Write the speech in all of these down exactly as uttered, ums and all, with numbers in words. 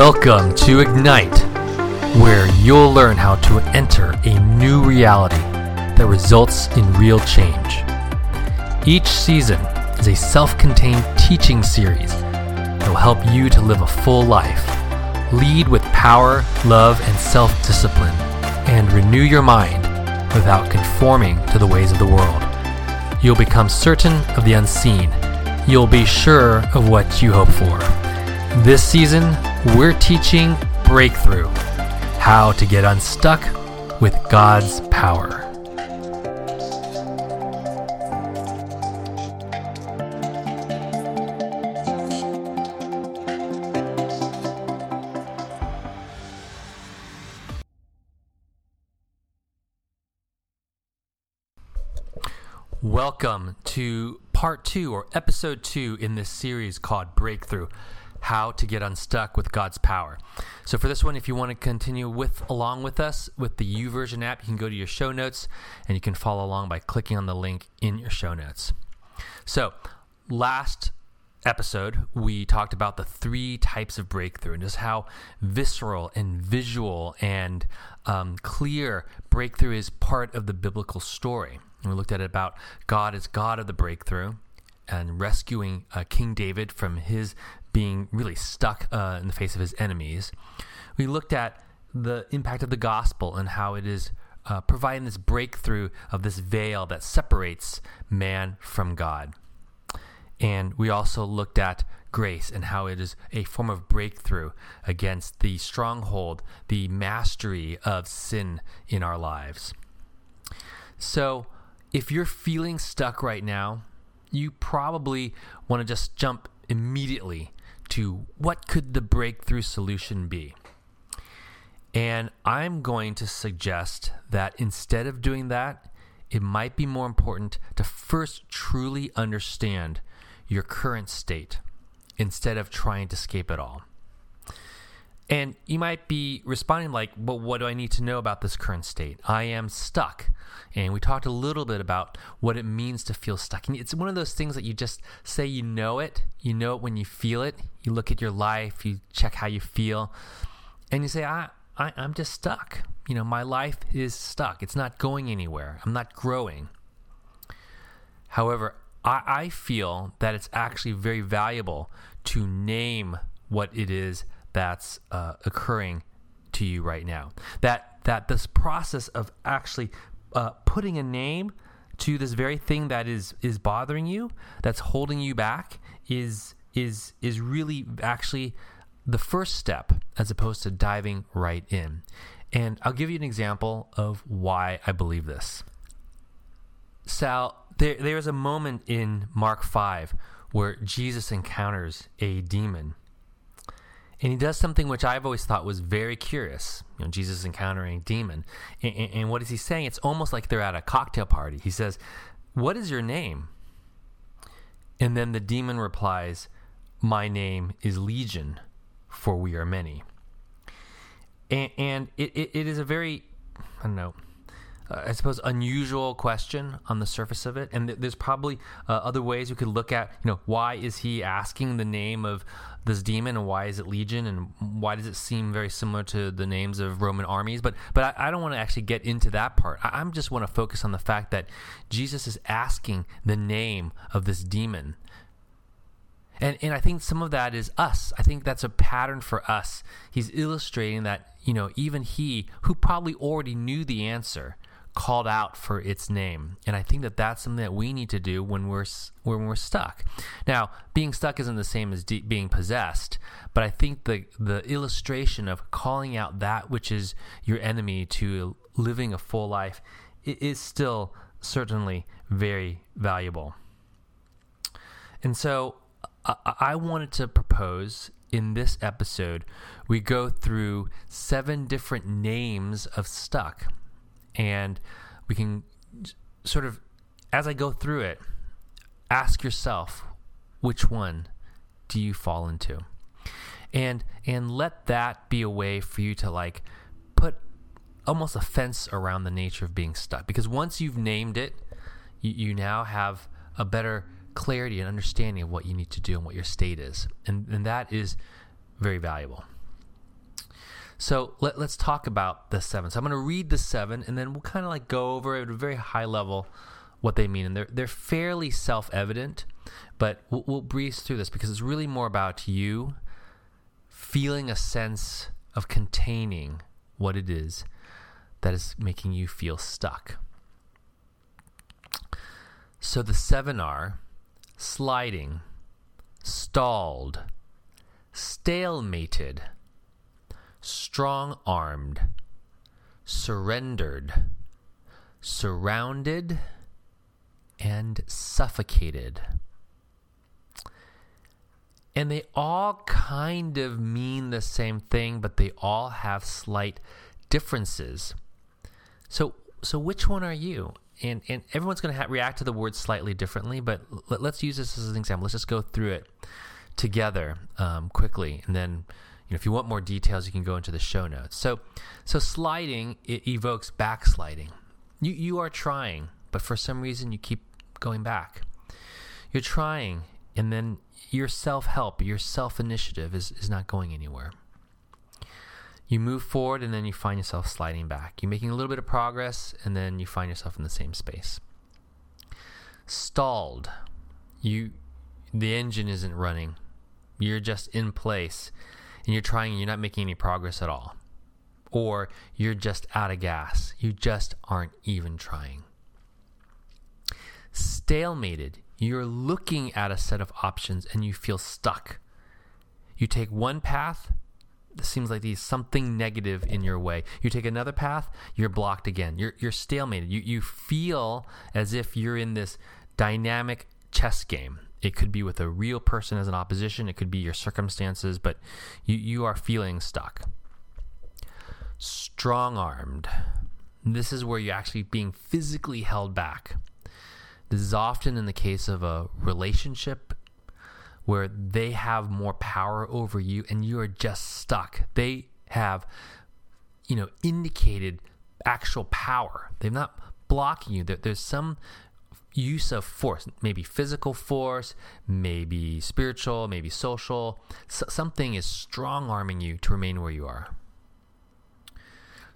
Welcome to Ignite, where you'll learn how to enter a new reality that results in real change. Each season is a self-contained teaching series that will help you to live a full life, lead with power, love, and self-discipline, and renew your mind without conforming to the ways of the world. You'll become certain of the unseen. You'll be sure of what you hope for. This season, we're teaching Breakthrough, how to get unstuck with God's power. Welcome to part two or episode two in this series called Breakthrough, how to get unstuck with God's power. So for this one, if you want to continue with along with us with the YouVersion app, you can go to your show notes and you can follow along by clicking on the link in your show notes. So last episode, we talked about the three types of breakthrough and just how visceral and visual and um, clear breakthrough is part of the biblical story. And we looked at it about God is God of the breakthrough and rescuing uh, King David from his being really stuck uh, in the face of his enemies. We looked at the impact of the gospel and how it is uh, providing this breakthrough of this veil that separates man from God. And we also looked at grace and how it is a form of breakthrough against the stronghold, the mastery of sin in our lives. So if you're feeling stuck right now, you probably want to just jump immediately to what could the breakthrough solution be? And I'm going to suggest that instead of doing that, it might be more important to first truly understand your current state instead of trying to escape it all. And you might be responding like, well, what do I need to know about this current state? I am stuck. And we talked a little bit about what it means to feel stuck. And it's one of those things that you just say you know it. You know it when you feel it. You look at your life. You check how you feel. And you say, I, I, I'm just stuck. You know, my life is stuck. It's not going anywhere. I'm not growing. However, I, I feel that it's actually very valuable to name what it is that's uh, occurring to you right now. That that this process of actually uh, putting a name to this very thing that is is bothering you, that's holding you back, is is is really actually the first step as opposed to diving right in. And I'll give you an example of why I believe this. Sal, there there's a moment in Mark five where Jesus encounters a demon. And he does something which I've always thought was very curious. You know, Jesus encountering a demon. And, and, and what is he saying? It's almost like they're at a cocktail party. He says, "What is your name?" And then the demon replies, "My name is Legion, for we are many." And, and it, it, it is a very, I don't know, uh, I suppose unusual question on the surface of it. And th- there's probably uh, other ways you could look at, you know, why is he asking the name of this demon, and why is it Legion, and why does it seem very similar to the names of Roman armies? But but I, I don't want to actually get into that part. I I'm just want to focus on the fact that Jesus is asking the name of this demon. And and I think some of that is us. I think that's a pattern for us. He's illustrating that, you know, even he, who probably already knew the answer, called out for its name. And I think that that's something that we need to do when we're when we're stuck. Now, being stuck isn't the same as de- being possessed, but I think the the illustration of calling out that which is your enemy to living a full life is still certainly very valuable. And so I, I wanted to propose in this episode we go through seven different names of stuck. And we can sort of, as I go through it, ask yourself, which one do you fall into? And and let that be a way for you to like put almost a fence around the nature of being stuck. Because once you've named it, you, you now have a better clarity and understanding of what you need to do and what your state is. And, and that is very valuable. So let, let's talk about the seven. So I'm going to read the seven, and then we'll kind of like go over at a very high level what they mean. And they're, they're fairly self-evident, but we'll, we'll breeze through this because it's really more about you feeling a sense of containing what it is that is making you feel stuck. So the seven are sliding, stalled, stalemated, strong-armed, surrendered, surrounded, and suffocated. And they all kind of mean the same thing, but they all have slight differences. So so which one are you? And and everyone's going to ha- react to the word slightly differently, but l- let's use this as an example. Let's just go through it together um, quickly, and then you know, if you want more details, you can go into the show notes. So so sliding, it evokes backsliding. You you are trying, but for some reason you keep going back. You're trying, and then your self-help, your self-initiative is, is not going anywhere. You move forward, and then you find yourself sliding back. You're making a little bit of progress, and then you find yourself in the same space. Stalled. You, the engine isn't running. You're just in place, and you're trying, and you're not making any progress at all. Or you're just out of gas. You just aren't even trying. Stalemated. You're looking at a set of options, and you feel stuck. You take one path. It seems like there's something negative in your way. You take another path, you're blocked again. You're you're stalemated. You you feel as if you're in this dynamic chess game. It could be with a real person as an opposition. It could be your circumstances, but you, you are feeling stuck. Strong-armed. This is where you're actually being physically held back. This is often in the case of a relationship where they have more power over you and you are just stuck. They have, you know, indicated actual power. They're not blocking you. There, there's some use of force, maybe physical force, maybe spiritual, maybe social. So something is strong-arming you to remain where you are.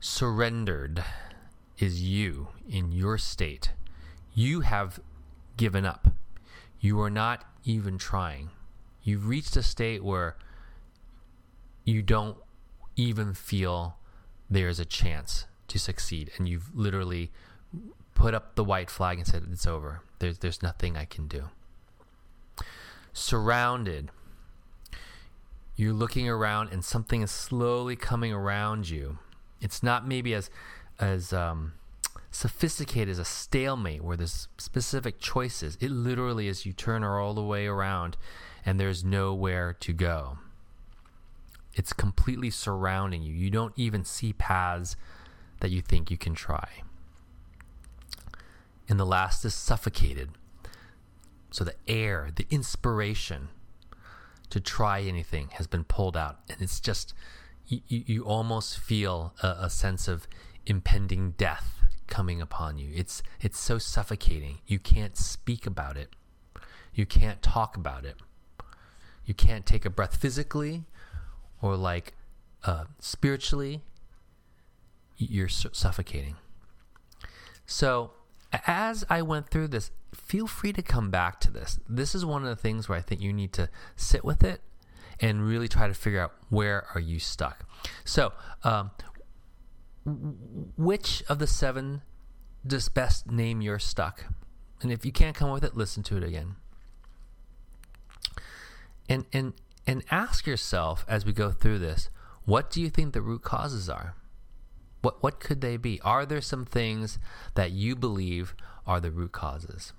Surrendered is you in your state. You have given up. You are not even trying. You've reached a state where you don't even feel there's a chance to succeed, and you've literally put up the white flag and said, it's over. There's there's nothing I can do. Surrounded. You're looking around, and something is slowly coming around you. It's not maybe as as um, sophisticated as a stalemate where there's specific choices. It literally is you turn her all the way around and there's nowhere to go. It's completely surrounding you. You don't even see paths that you think you can try. And the last is suffocated. So the air, the inspiration to try anything has been pulled out, and it's just you, you almost feel a, a sense of impending death coming upon you. It's it's so suffocating. You can't speak about it. You can't talk about it. You can't take a breath physically or like uh, spiritually. You're su- suffocating. So as I went through this, feel free to come back to this. This is one of the things where I think you need to sit with it and really try to figure out where are you stuck. So um, which of the seven does best name you're stuck? And if you can't come up with it, listen to it again. And and and ask yourself as we go through this, what do you think the root causes are? What what could they be? Are there some things that you believe are the root causes?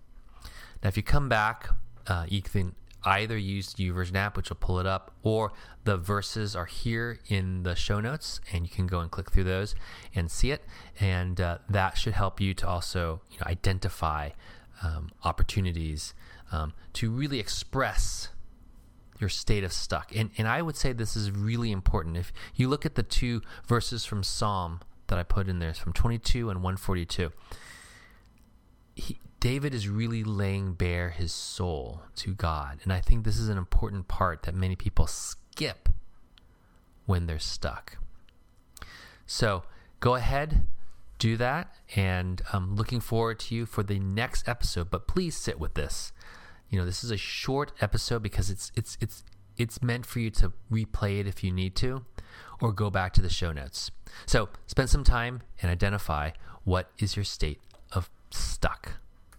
Now, if you come back, uh, you can either use the YouVersion app, which will pull it up, or the verses are here in the show notes, and you can go and click through those and see it, and uh, that should help you to also you know, identify um, opportunities um, to really express your state of stuck. And, and I would say this is really important. If you look at the two verses from Psalm that I put in there, it's from twenty-two and one forty-two, he, David is really laying bare his soul to God. And I think this is an important part that many people skip when they're stuck. So go ahead, do that, and I'm looking forward to you for the next episode. But please sit with this. You know, this is a short episode because it's it's it's it's meant for you to replay it if you need to, or go back to the show notes. So spend some time and identify what is your state of stuck.